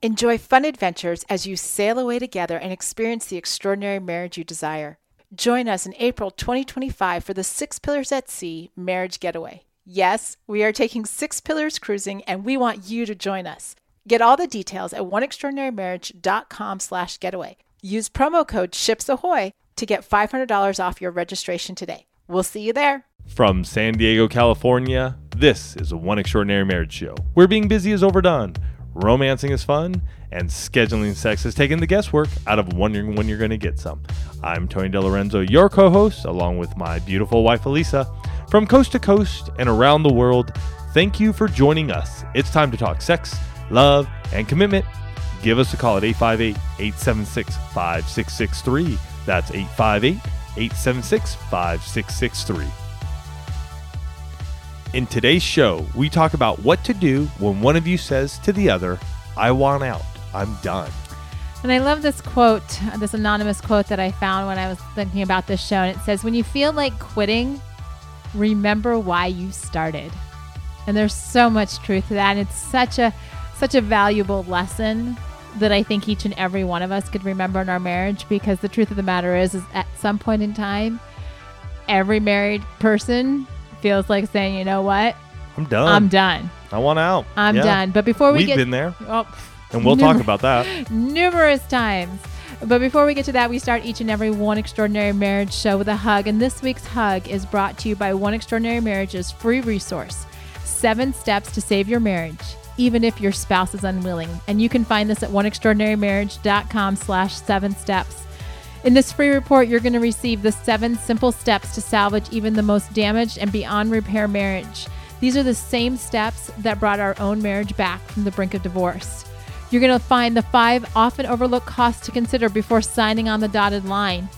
Enjoy fun adventures as you sail away together and experience the extraordinary marriage you desire. Join us in April 2025 for the Six Pillars at Sea Marriage Getaway. Yes, we are taking Six Pillars cruising, and we want you to join us. Get all the details at oneextraordinarymarriage.com/getaway. Use promo code SHIPSAHOY to get $500 off your registration today. We'll see you there. From San Diego, California, this is the One Extraordinary Marriage Show, where being busy is overdone, romancing is fun, and scheduling sex is taking the guesswork out of wondering when you're going to get some. I'm Tony De Lorenzo, your co-host, along with my beautiful wife, Elisa. From coast to coast and around the world, thank you for joining us. It's time to talk sex, love, and commitment. Give us a call at 858-876-5663. That's 858-876-5663. In today's show, we talk about what to do when one of you says to the other, I want out, I'm done. And I love this quote, this anonymous quote that I found when I was thinking about this show. And it says, when you feel like quitting, remember why you started. And there's so much truth to that. And it's such a valuable lesson that I think each and every one of us could remember in our marriage, because the truth of the matter is at some point in time, every married person feels like saying, you know what? I'm done. I want out. I'm done. But before we've been there. And we'll talk about that. Numerous times. But before we get to that, we start each and every One Extraordinary Marriage show with a hug. And this week's hug is brought to you by One Extraordinary Marriage's free resource, 7 Steps to Save Your Marriage, even if your spouse is unwilling. And you can find this at oneextraordinarymarriage.com/7steps. In this free report, you're going to receive the 7 simple steps to salvage even the most damaged and beyond repair marriage. These are the same steps that brought our own marriage back from the brink of divorce. You're going to find the 5 often overlooked costs to consider before signing on the dotted line.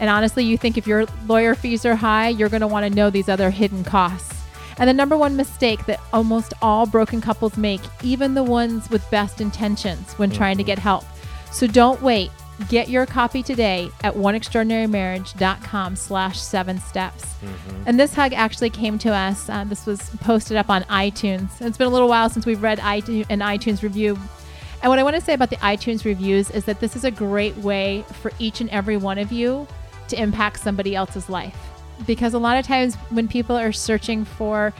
And honestly, you think if your lawyer fees are high, you're going to want to know these other hidden costs. And the number one mistake that almost all broken couples make, even the ones with best intentions when trying to get help. So don't wait. Get your copy today at oneextraordinarymarriage.com/7steps. And this hug actually came to us. This was posted up on iTunes. It's been a little while since we've read an iTunes review. And what I want to say about the iTunes reviews is that this is a great way for each and every one of you to impact somebody else's life. Because a lot of times when people are searching for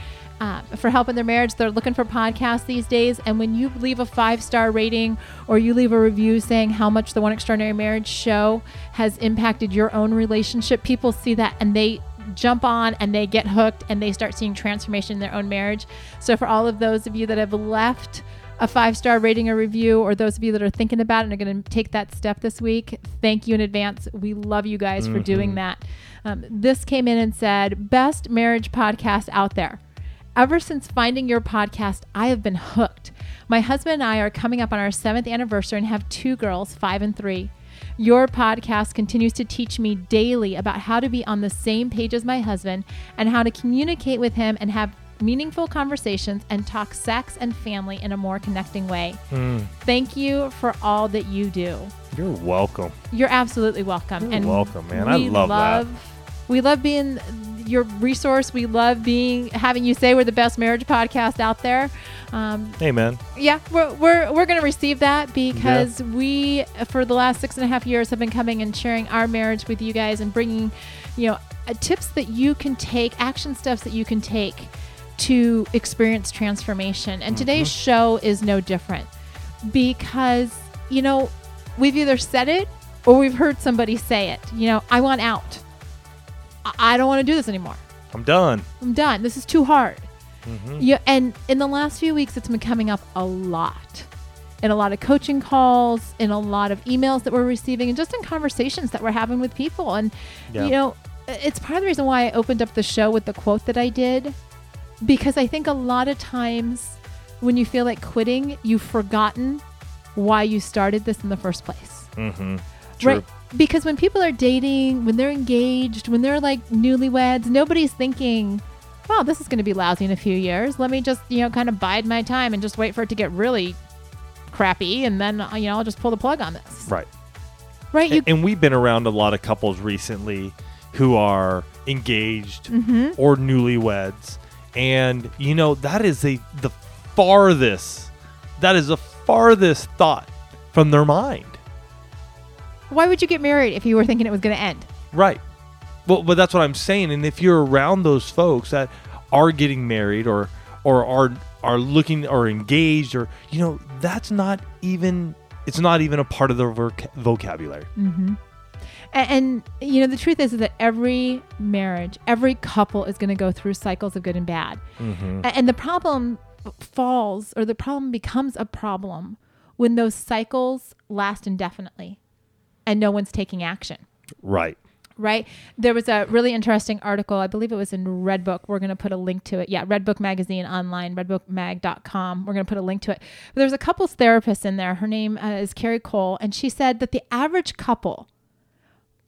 help in their marriage, they're looking for podcasts these days. And when you leave a 5-star rating or you leave a review saying how much the One Extraordinary Marriage show has impacted your own relationship, people see that and they jump on and they get hooked and they start seeing transformation in their own marriage. So for all of those of you that have left a 5-star rating or review, or those of you that are thinking about it and are going to take that step this week, thank you in advance. We love you guys for doing that. This came in and said, best marriage podcast out there. Ever since finding your podcast, I have been hooked. My husband and I are coming up on our 7th anniversary and have 2 girls, 5 and 3. Your podcast continues to teach me daily about how to be on the same page as my husband and how to communicate with him and have meaningful conversations and talk sex and family in a more connecting way. Thank you for all that you do. You're welcome. You're absolutely welcome. You're welcome, man. I love that. We love being your resource. We love having you say we're the best marriage podcast out there. Amen. Yeah, we're going to receive that, because we, for the last 6.5 years, have been coming and sharing our marriage with you guys and bringing, tips that you can take, action steps that you can take to experience transformation. And today's show is no different, because, we've either said it or we've heard somebody say it. I want out. I don't want to do this anymore. I'm done. This is too hard. Yeah, and in the last few weeks, it's been coming up a lot. In a lot of coaching calls, in a lot of emails that we're receiving, and just in conversations that we're having with people. And, it's part of the reason why I opened up the show with the quote that I did, because I think a lot of times when you feel like quitting, you've forgotten why you started this in the first place. True. Right? Because when people are dating, when they're engaged, when they're like newlyweds, nobody's thinking, well, this is going to be lousy in a few years. Let me just, kind of bide my time and just wait for it to get really crappy. And then, I'll just pull the plug on this. Right. And we've been around a lot of couples recently who are engaged or newlyweds. And, that is the farthest. That is the farthest thought from their mind. Why would you get married if you were thinking it was going to end? Right. Well, but that's what I'm saying. And if you're around those folks that are getting married or are looking or engaged, or, you know, that's not even, it's not even a part of their vocabulary. Mm-hmm. And, you know, the truth is that every marriage, every couple is going to go through cycles of good and bad. Mm-hmm. And the problem falls, or the problem becomes a problem when those cycles last indefinitely and no one's taking action. Right. Right. There was a really interesting article. I believe it was in Redbook. We're going to put a link to it. Yeah. Redbook magazine online, redbookmag.com. We're going to put a link to it. But there's a couples therapist in there. Her name is Carrie Cole. And she said that the average couple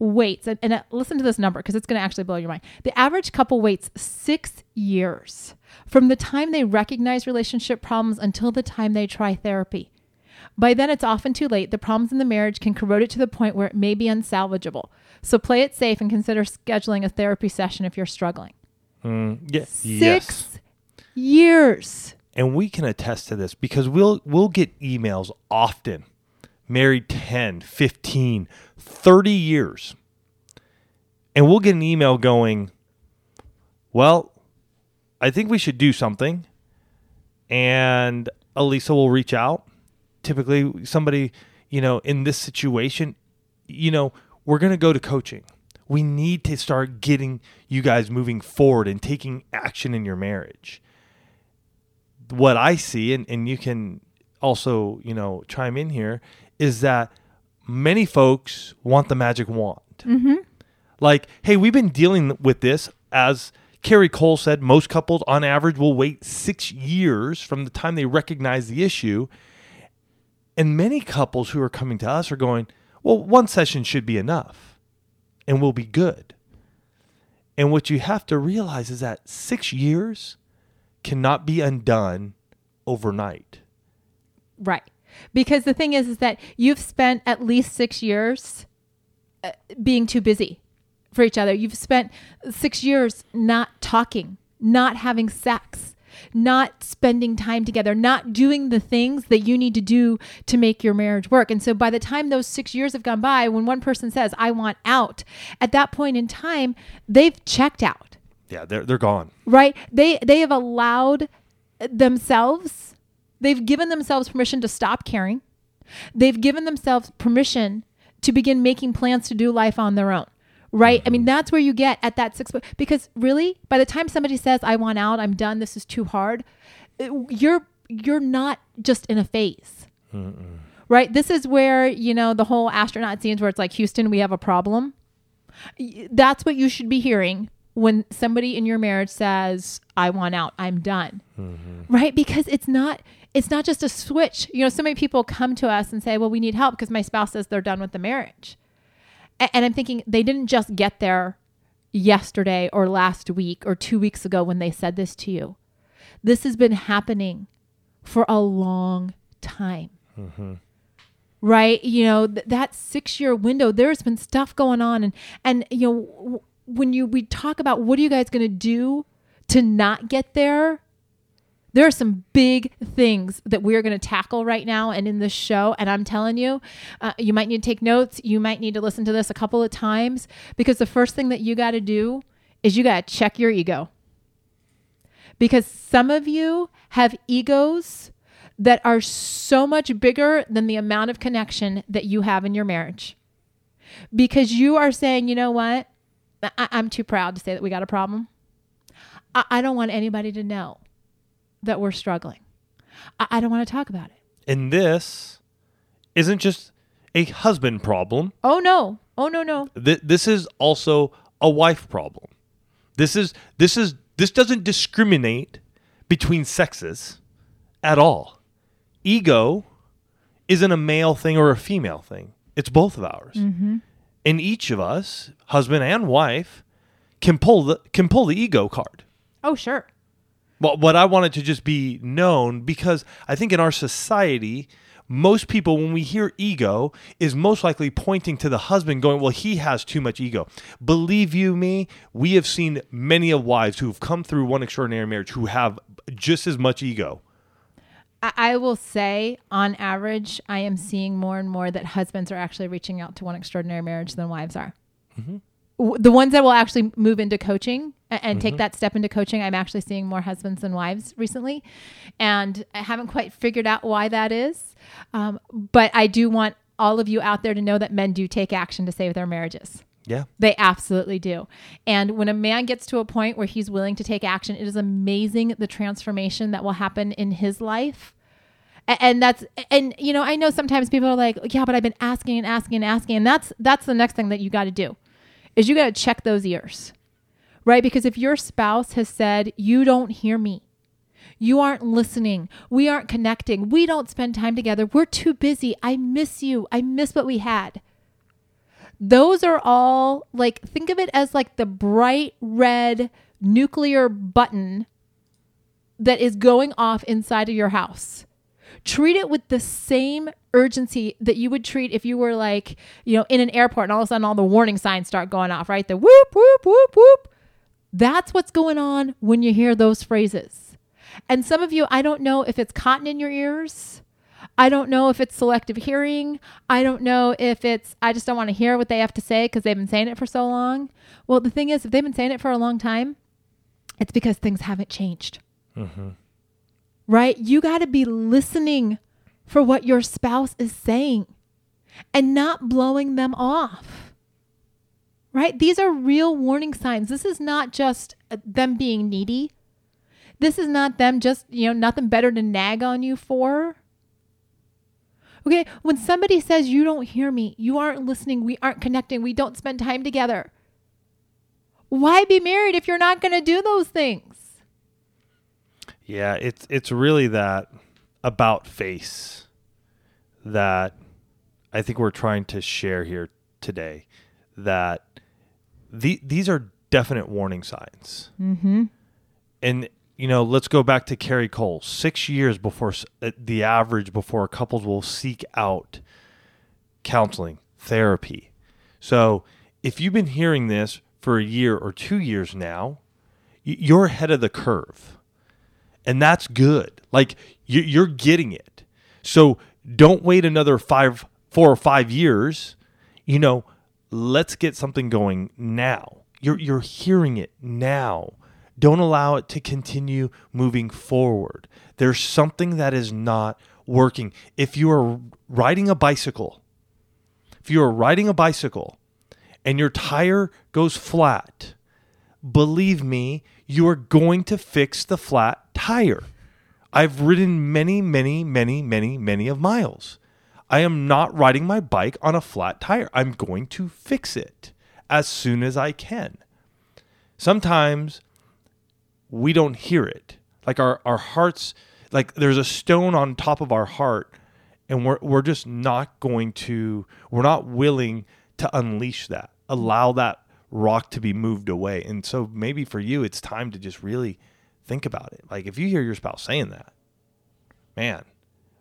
waits, and listen to this number because it's going to actually blow your mind. The average couple waits 6 years from the time they recognize relationship problems until the time they try therapy. By then, it's often too late. The problems in the marriage can corrode it to the point where it may be unsalvageable. So play it safe and consider scheduling a therapy session if you're struggling. Six years. And we can attest to this because we'll get emails often. Married 10, 15, 30 years. And we'll get an email going, well, I think we should do something. And Elisa will reach out. Typically somebody, you know, in this situation, you know, we're going to go to coaching. We need to start getting you guys moving forward and taking action in your marriage. What I see, and you can also, you know, chime in here, is that many folks want the magic wand. Mm-hmm. Like, hey, we've been dealing with this. As Carrie Cole said, most couples on average will wait 6 years from the time they recognize the issue. And many couples who are coming to us are going, well, one session should be enough and we'll be good. And what you have to realize is that 6 years cannot be undone overnight. Right. Because the thing is that you've spent at least 6 years being too busy for each other. You've spent 6 years not talking, not having sex, not spending time together, not doing the things that you need to do to make your marriage work. And so by the time those 6 years have gone by, when one person says, I want out, at that point in time, they've checked out. Yeah, they're gone. Right. They have allowed themselves. They've given themselves permission to stop caring. They've given themselves permission to begin making plans to do life on their own, right? I mean, that's where you get at that 6 months. Because really, by the time somebody says, I want out, I'm done, this is too hard, you're not just in a phase, right? This is where, you know, the whole astronaut scenes where it's like, Houston, we have a problem. That's what you should be hearing when somebody in your marriage says, I want out, I'm done, right? Because it's not just a switch. You know, so many people come to us and say, well, we need help because my spouse says they're done with the marriage. And I'm thinking they didn't just get there yesterday or last week or 2 weeks ago when they said this to you. This has been happening for a long time, right? You know, that 6 year window, there's been stuff going on. And you know, when we talk about what are you guys going to do to not get there, there are some big things that we're going to tackle right now and in this show. And I'm telling you, you might need to take notes. You might need to listen to this a couple of times, because the first thing that you got to do is you got to check your ego. Because some of you have egos that are so much bigger than the amount of connection that you have in your marriage. Because you are saying, you know what? I'm too proud to say that we got a problem. I don't want anybody to know that we're struggling. I don't want to talk about it. And this isn't just a husband problem. Oh, no. Oh, no, no. This is also a wife problem. This doesn't discriminate between sexes at all. Ego isn't a male thing or a female thing. It's both of ours. Mm-hmm. And each of us, husband and wife, can pull the ego card. Oh, sure. Well, what I wanted to just be known, because I think in our society, most people, when we hear ego, is most likely pointing to the husband going, well, he has too much ego. Believe you me, we have seen many of wives who've come through One Extraordinary Marriage who have just as much ego. I will say, on average, I am seeing more and more that husbands are actually reaching out to One Extraordinary Marriage than wives are. Mm-hmm. The ones that will actually move into coaching and mm-hmm. take that step into coaching, I'm actually seeing more husbands than wives recently. And I haven't quite figured out why that is. But I do want all of you out there to know that men do take action to save their marriages. Yeah, they absolutely do. And when a man gets to a point where he's willing to take action, it is amazing the transformation that will happen in his life. And you know, I know sometimes people are like, yeah, but I've been asking and asking and asking. And that's the next thing that you got to do. Is you got to check those ears, right? Because if your spouse has said, you don't hear me, you aren't listening, we aren't connecting, we don't spend time together, we're too busy, I miss you, I miss what we had. Those are all like, think of it as like the bright red nuclear button that is going off inside of your house. Treat it with the same urgency that you would treat if you were like, you know, in an airport and all of a sudden all the warning signs start going off, right? The whoop, whoop, whoop, whoop. That's what's going on when you hear those phrases. And some of you, I don't know if it's cotton in your ears. I don't know if it's selective hearing. I don't know if it's, I just don't want to hear what they have to say because they've been saying it for so long. Well, the thing is, if they've been saying it for a long time, it's because things haven't changed. Mm-hmm. Right? You got to be listening for what your spouse is saying and not blowing them off, right? These are real warning signs. This is not just them being needy. This is not them just, you know, nothing better to nag on you for. Okay, when somebody says, you don't hear me, you aren't listening, we aren't connecting, we don't spend time together. Why be married if you're not going to do those things? Yeah, it's really that about face that I think we're trying to share here today, that these are definite warning signs. Mm-hmm. And, you know, let's go back to Carrie Cole, 6 years before the average before couples will seek out counseling, therapy. So if you've been hearing this for a year or 2 years now, you're ahead of the curve. And that's good. Like, you're getting it. So don't wait another 4 or 5 years. You know, let's get something going now. You're hearing it now. Don't allow it to continue moving forward. There's something that is not working. If you are riding a bicycle, and your tire goes flat, believe me, you are going to fix the flat tire. I've ridden many of miles. I am not riding my bike on a flat tire. I'm going to fix it as soon as I can. Sometimes we don't hear it. Like our hearts, like there's a stone on top of our heart, and we're just not going to, we're not willing to unleash that, allow that rock to be moved away. And so maybe for you, it's time to just really think about it. Like if you hear your spouse saying that, man,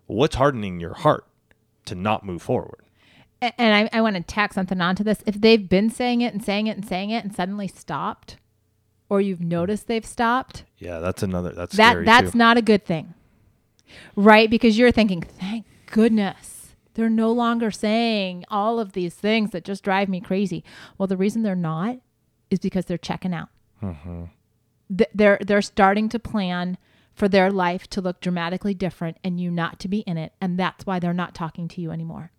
what's hardening your heart to not move forward? And I want to tack something onto this. If they've been saying it and saying it and saying it and suddenly stopped, or you've noticed they've stopped. Yeah, that's not a good thing, right? Because you're thinking, thank goodness, they're no longer saying all of these things that just drive me crazy. Well, the reason they're not is because they're checking out. Mm-hmm. They're starting to plan for their life to look dramatically different and you not to be in it. And that's why they're not talking to you anymore.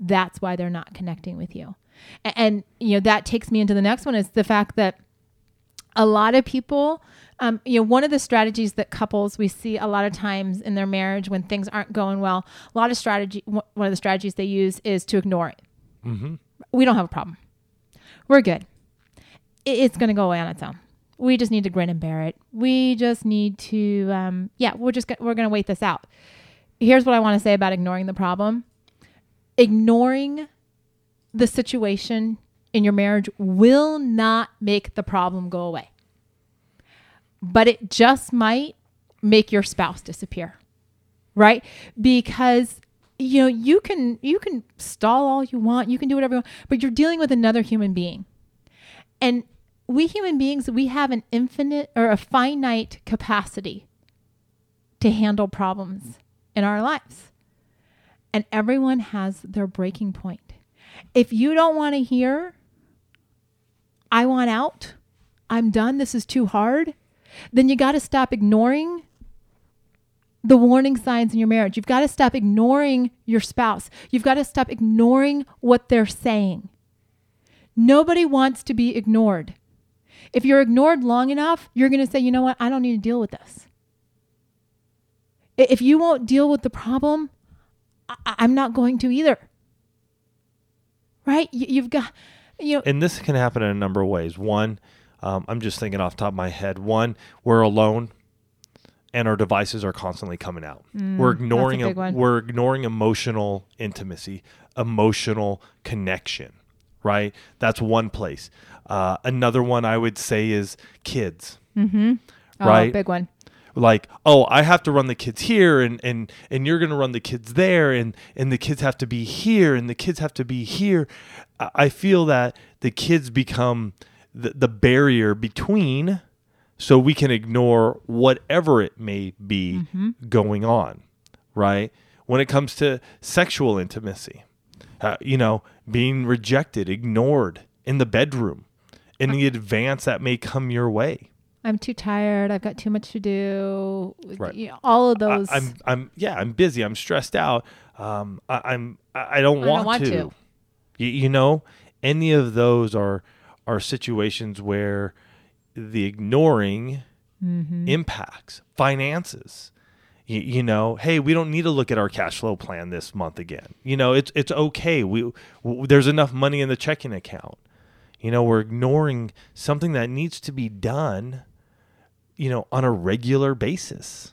That's why they're not connecting with you. And you know, that takes me into the next one, is the fact that a lot of people, you know, one of the strategies that couples we see a lot of times in their marriage when things aren't going well, one of the strategies they use is to ignore it. Mm-hmm. We don't have a problem. We're good. It's going to go away on its own. We just need to grin and bear it. We just need to, we're going to wait this out. Here's what I want to say about ignoring the problem. Ignoring the situation in your marriage will not make the problem go away, but it just might make your spouse disappear, right? Because, you know, you can stall all you want, you can do whatever you want, but you're dealing with another human being. And we human beings, we have an infinite or a finite capacity to handle problems in our lives. And everyone has their breaking point. If you don't want to hear, I want out, I'm done, this is too hard, then you got to stop ignoring the warning signs in your marriage. You've got to stop ignoring your spouse. You've got to stop ignoring what they're saying. Nobody wants to be ignored. If you're ignored long enough, you're going to say, you know what? I don't need to deal with this. If you won't deal with the problem, I'm not going to either. Right? You've got, you know. And this can happen in a number of ways. One, I'm just thinking off the top of my head. One, we're alone and our devices are constantly coming out. We're ignoring emotional intimacy, emotional connection. Right? That's one place. Another one I would say is kids. Mm-hmm. Oh, right? Big one. Like, oh, I have to run the kids here and you're going to run the kids there and the kids have to be here and the kids have to be here. I feel that the kids become the barrier between, so we can ignore whatever it may be going on. Right? When it comes to sexual intimacy, being rejected, ignored in the bedroom, in the advance that may come your way. I'm too tired. I've got too much to do. Right. All of those. I'm busy. I'm stressed out. I don't want to. Any of those are situations where the ignoring impacts finances. Hey, we don't need to look at our cash flow plan this month again. It's okay. There's enough money in the checking account. We're ignoring something that needs to be done, on a regular basis.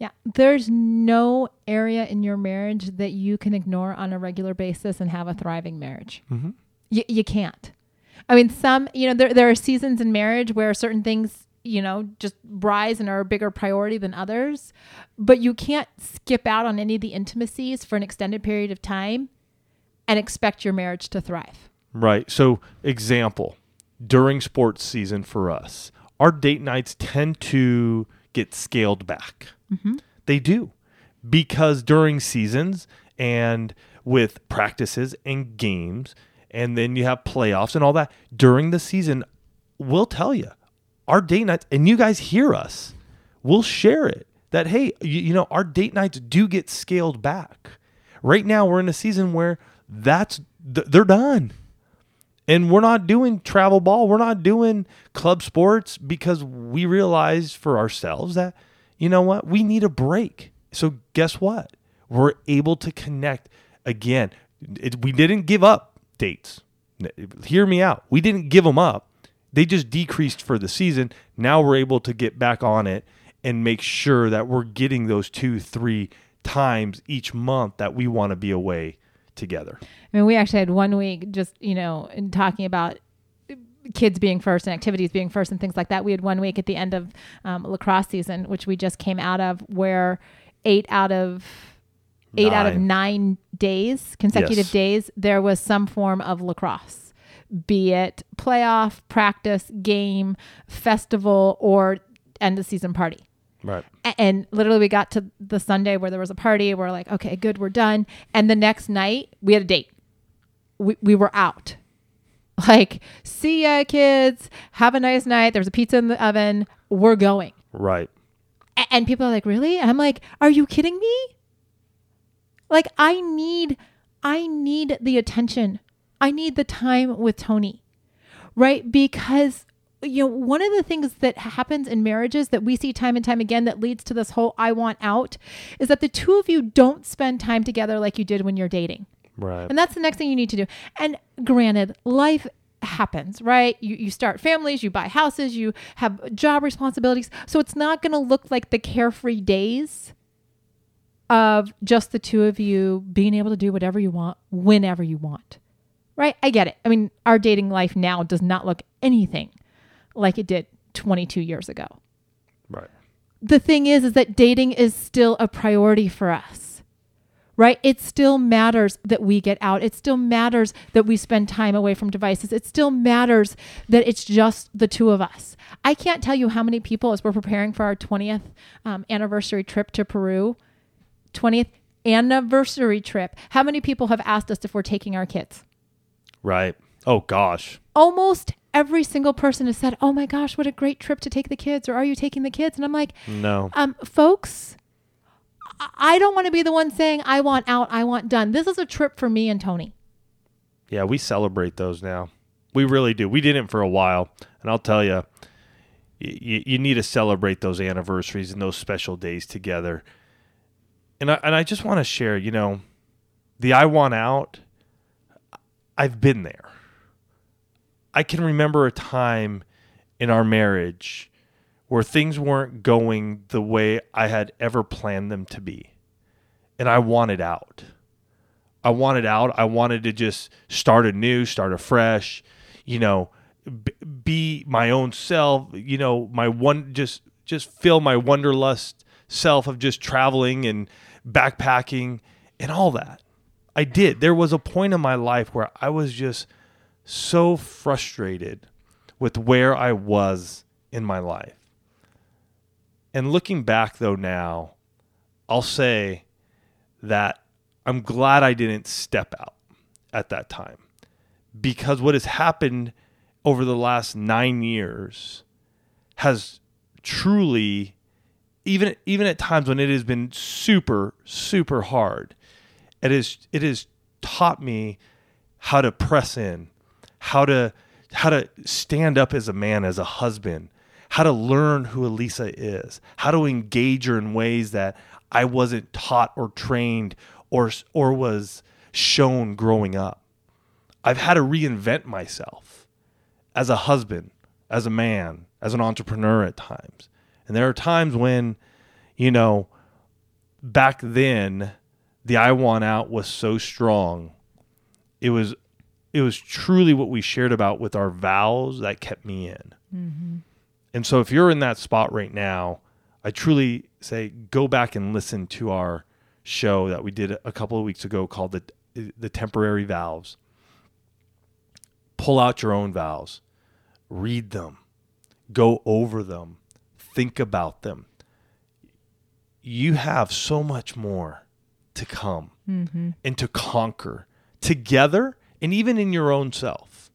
Yeah. There's no area in your marriage that you can ignore on a regular basis and have a thriving marriage. Mm-hmm. You can't. I mean, some, there are seasons in marriage where certain things, just rise and are a bigger priority than others. But you can't skip out on any of the intimacies for an extended period of time and expect your marriage to thrive. Right. So example, during sports season for us, our date nights tend to get scaled back. Mm-hmm. They do, because during seasons and with practices and games, and then you have playoffs and all that during the season, we'll tell you. Our date nights, and you guys hear us, we'll share it, that, hey, our date nights do get scaled back. Right now, we're in a season where they're done. And we're not doing travel ball. We're not doing club sports, because we realize for ourselves that, we need a break. So guess what? We're able to connect again. We didn't give up dates. Hear me out. We didn't give them up. They just decreased for the season. Now we're able to get back on it and make sure that we're getting those 2-3 times each month that we want to be away together. I mean, we actually had one week just, in talking about kids being first and activities being first and things like that. We had one week at the end of lacrosse season, which we just came out of, where 8 out of 9 days, consecutive days, there was some form of lacrosse. Be it playoff, practice, game, festival, or end of season party. Right. And literally we got to the Sunday where there was a party. We're like, okay, good, we're done. And the next night we had a date. We were out. Like, see ya, kids. Have a nice night. There's a pizza in the oven. We're going. Right. And people are like, really? And I'm like, are you kidding me? Like, I need the attention. I need the time with Tony, right? Because, one of the things that happens in marriages that we see time and time again that leads to this whole I want out is that the two of you don't spend time together like you did when you're dating. Right. And that's the next thing you need to do. And granted, life happens, right? You start families, you buy houses, you have job responsibilities. So it's not going to look like the carefree days of just the two of you being able to do whatever you want, whenever you want. Right? I get it. I mean, our dating life now does not look anything like it did 22 years ago. Right. The thing is that dating is still a priority for us, right? It still matters that we get out. It still matters that we spend time away from devices. It still matters that it's just the two of us. I can't tell you how many people, as we're preparing for our 20th anniversary trip to Peru, 20th anniversary trip. How many people have asked us if we're taking our kids? Right. Oh, gosh. Almost every single person has said, oh, my gosh, what a great trip to take the kids. Or are you taking the kids? And I'm like, no, folks, I don't want to be the one saying I want out. I want done. This is a trip for me and Tony. Yeah, we celebrate those now. We really do. We didn't for a while. And I'll tell you, you need to celebrate those anniversaries and those special days together. And I just want to share, you know, the I want out, I've been there. I can remember a time in our marriage where things weren't going the way I had ever planned them to be. And I wanted out. I wanted out. I wanted to just start anew, start afresh, you know, be my own self, you know, my one, just feel my wanderlust self of just traveling and backpacking and all that. I did. There was a point in my life where I was just so frustrated with where I was in my life. And looking back though now, I'll say that I'm glad I didn't step out at that time, because what has happened over the last 9 years has truly, even at times when it has been super, super hard, it has taught me how to press in, how to stand up as a man, as a husband, how to learn who Elisa is, how to engage her in ways that I wasn't taught or trained or was shown growing up. I've had to reinvent myself as a husband, as a man, as an entrepreneur at times. And there are times when, you know, back then, the I want out was so strong. It was truly what we shared about with our vows that kept me in. Mm-hmm. And so if you're in that spot right now, I truly say go back and listen to our show that we did a couple of weeks ago called the Temporary Vows. Pull out your own vows, read them, go over them, think about them. You have so much more to come and to conquer together and even in your own self.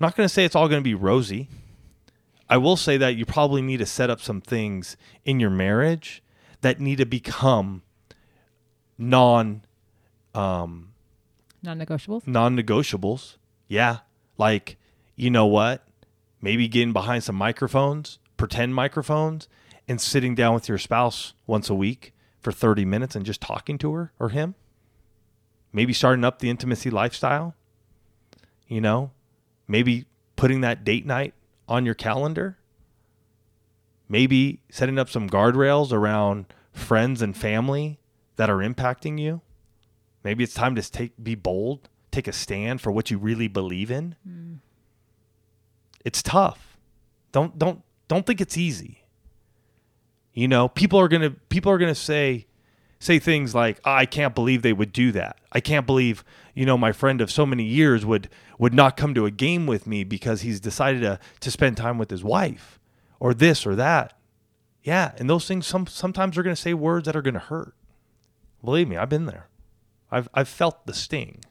I'm not going to say it's all going to be rosy. I will say that you probably need to set up some things in your marriage that need to become non-negotiables. Non-negotiables. Yeah. Like, you know what? Maybe getting behind some microphones, pretend microphones, and sitting down with your spouse once a week for 30 minutes and just talking to her or him. Maybe starting up the intimacy lifestyle. You know, maybe putting that date night on your calendar. Maybe setting up some guardrails around friends and family that are impacting you. Maybe it's time to be bold, take a stand for what you really believe in. Mm. It's tough. Don't think it's easy. You know, people are gonna say things like, oh, I can't believe they would do that. I can't believe, you know, my friend of so many years would not come to a game with me because he's decided to spend time with his wife or this or that. Yeah, and those things sometimes are gonna say words that are gonna hurt. Believe me, I've been there. I've felt the sting.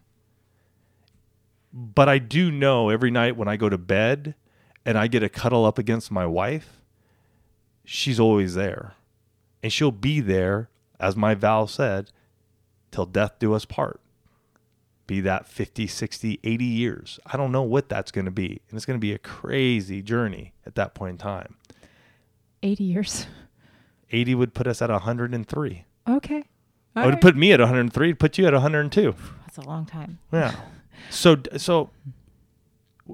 But I do know every night when I go to bed and I get a cuddle up against my wife, she's always there. And she'll be there, as my vow said, till death do us part. Be that 50, 60, 80 years. I don't know what that's going to be. And it's going to be a crazy journey at that point in time. 80 years. 80 would put us at 103. Okay. All I would right. Put me at 103, put you at 102. That's a long time. Yeah. So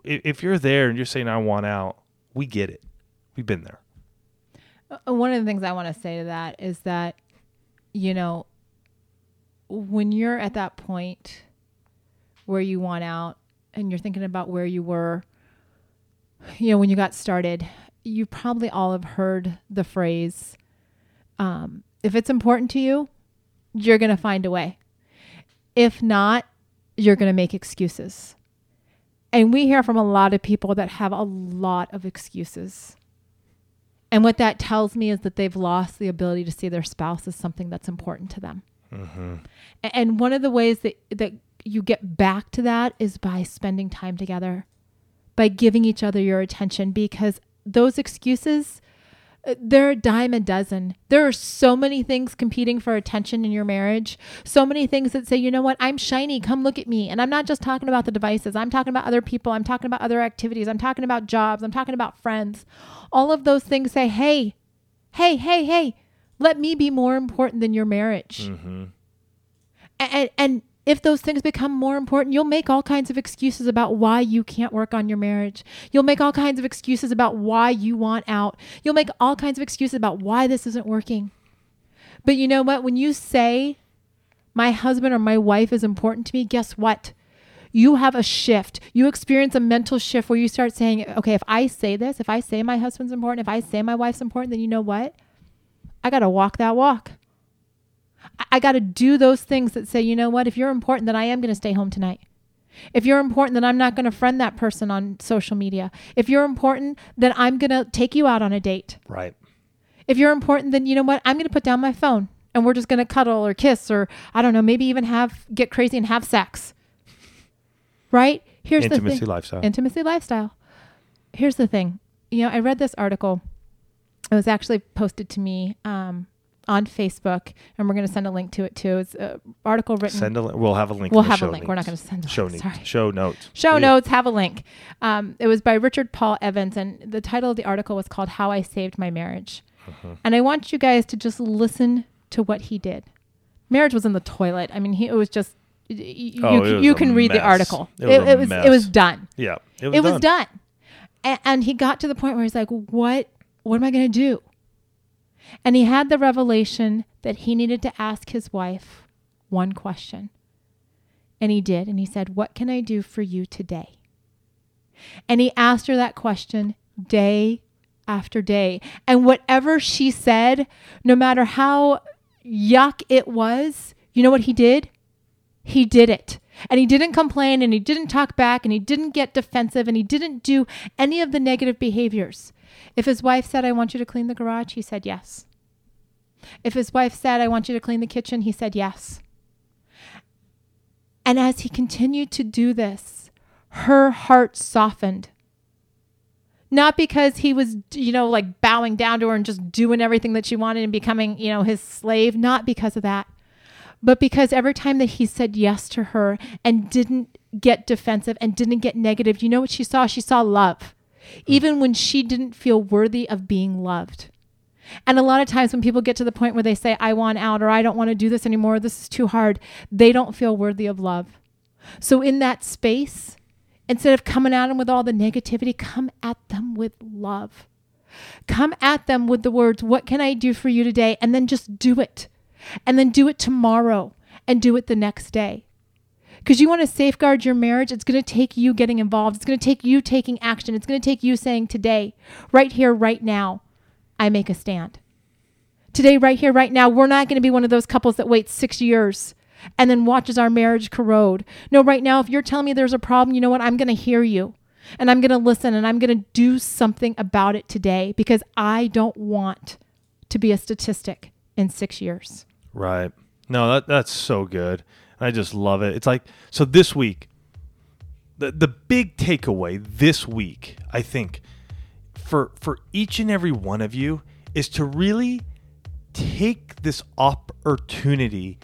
if you're there and you're saying, I want out, we get it. We've been there. One of the things I want to say to that is that, you know, when you're at that point where you want out and you're thinking about where you were, you know, when you got started, you probably all have heard the phrase, if it's important to you, you're going to find a way. If not, you're going to make excuses. And we hear from a lot of people that have a lot of excuses. And what that tells me is that they've lost the ability to see their spouse as something that's important to them. Mm-hmm. And one of the ways that you get back to that is by spending time together, by giving each other your attention, because those excuses, they're a dime a dozen. There are so many things competing for attention in your marriage. So many things that say, you know what, I'm shiny, come look at me. And I'm not just talking about the devices. I'm talking about other people. I'm talking about other activities. I'm talking about jobs. I'm talking about friends. All of those things say, hey, let me be more important than your marriage. Mm-hmm. And if those things become more important, you'll make all kinds of excuses about why you can't work on your marriage. You'll make all kinds of excuses about why you want out. You'll make all kinds of excuses about why this isn't working. But you know what? When you say, my husband or my wife is important to me, guess what? You have a shift. You experience a mental shift where you start saying, okay, if I say this, if I say my husband's important, if I say my wife's important, then you know what? I got to walk that walk. I got to do those things that say, you know what, if you're important, then I am going to stay home tonight. If you're important, then I'm not going to friend that person on social media. If you're important, then I'm going to take you out on a date. Right. If you're important, then you know what, I'm going to put down my phone and we're just going to cuddle or kiss or I don't know, maybe even get crazy and have sex. Right? Here's the thing. Intimacy lifestyle. Here's the thing. You know, I read this article. It was actually posted to me, on Facebook, and we're going to send a link to it too. It's an article written. We'll have a link. We're not going to send a link. Show notes. Have a link. It was by Richard Paul Evans, and the title of the article was called "How I Saved My Marriage." Uh-huh. And I want you guys to just listen to what he did. Marriage was in the toilet. I mean, it was just. You can read the article. It was done. Yeah, it was done. And he got to the point where he's like, "What? What am I going to do?" And he had the revelation that he needed to ask his wife one question. And he did. And he said, what can I do for you today? And he asked her that question day after day. And whatever she said, no matter how yuck it was, you know what he did? He did it. And he didn't complain, and he didn't talk back, and he didn't get defensive, and he didn't do any of the negative behaviors. If his wife said, I want you to clean the garage, he said yes. If his wife said, I want you to clean the kitchen, he said yes. And as he continued to do this, her heart softened. Not because he was, you know, like bowing down to her and just doing everything that she wanted and becoming, you know, his slave. Not because of that. But because every time that he said yes to her and didn't get defensive and didn't get negative, you know what she saw? She saw love. Even when she didn't feel worthy of being loved. And a lot of times when people get to the point where they say, I want out, or I don't want to do this anymore, this is too hard, they don't feel worthy of love. So in that space, instead of coming at them with all the negativity, come at them with love. Come at them with the words, what can I do for you today? And then just do it. And then do it tomorrow and do it the next day. Because you want to safeguard your marriage, it's going to take you getting involved. It's going to take you taking action. It's going to take you saying, today, right here, right now, I make a stand. Today, right here, right now, we're not going to be one of those couples that waits 6 years and then watches our marriage corrode. No, right now, if you're telling me there's a problem, you know what? I'm going to hear you, and I'm going to listen, and I'm going to do something about it today, because I don't want to be a statistic in 6 years. Right. No, that's so good. I just love it. It's like, so this week, the big takeaway this week, I think, for each and every one of you is to really take this opportunity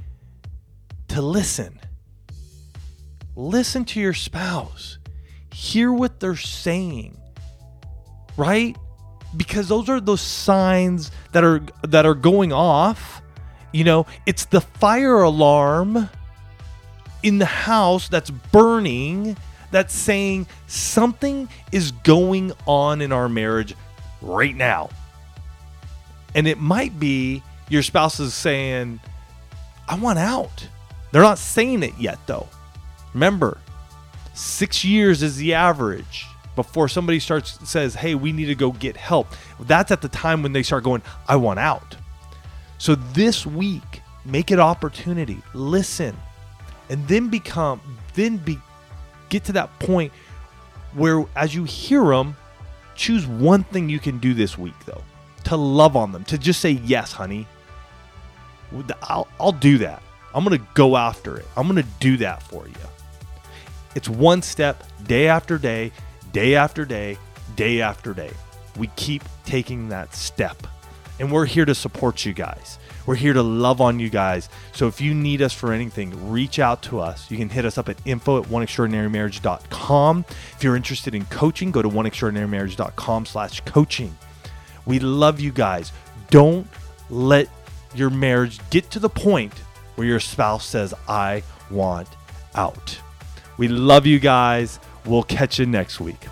to listen. Listen to your spouse. Hear what they're saying, right? Because those are those signs that are going off. You know, it's the fire alarm in the house that's burning, that's saying something is going on in our marriage right now. And it might be your spouse is saying, I want out. They're not saying it yet, though. Remember, 6 years is the average before somebody says, hey, we need to go get help. That's at the time when they start going, I want out. So this week, make it opportunity. Listen. And then get to that point where, as you hear them, choose one thing you can do this week, though, to love on them, to just say, yes, honey, I'll do that. I'm going to go after it. I'm going to do that for you. It's one step, day after day, day after day, day after day. We keep taking that step. And we're here to support you guys. We're here to love on you guys. So if you need us for anything, reach out to us. You can hit us up at info@oneextraordinarymarriage.com. If you're interested in coaching, go to oneextraordinarymarriage.com/coaching. We love you guys. Don't let your marriage get to the point where your spouse says, I want out. We love you guys. We'll catch you next week.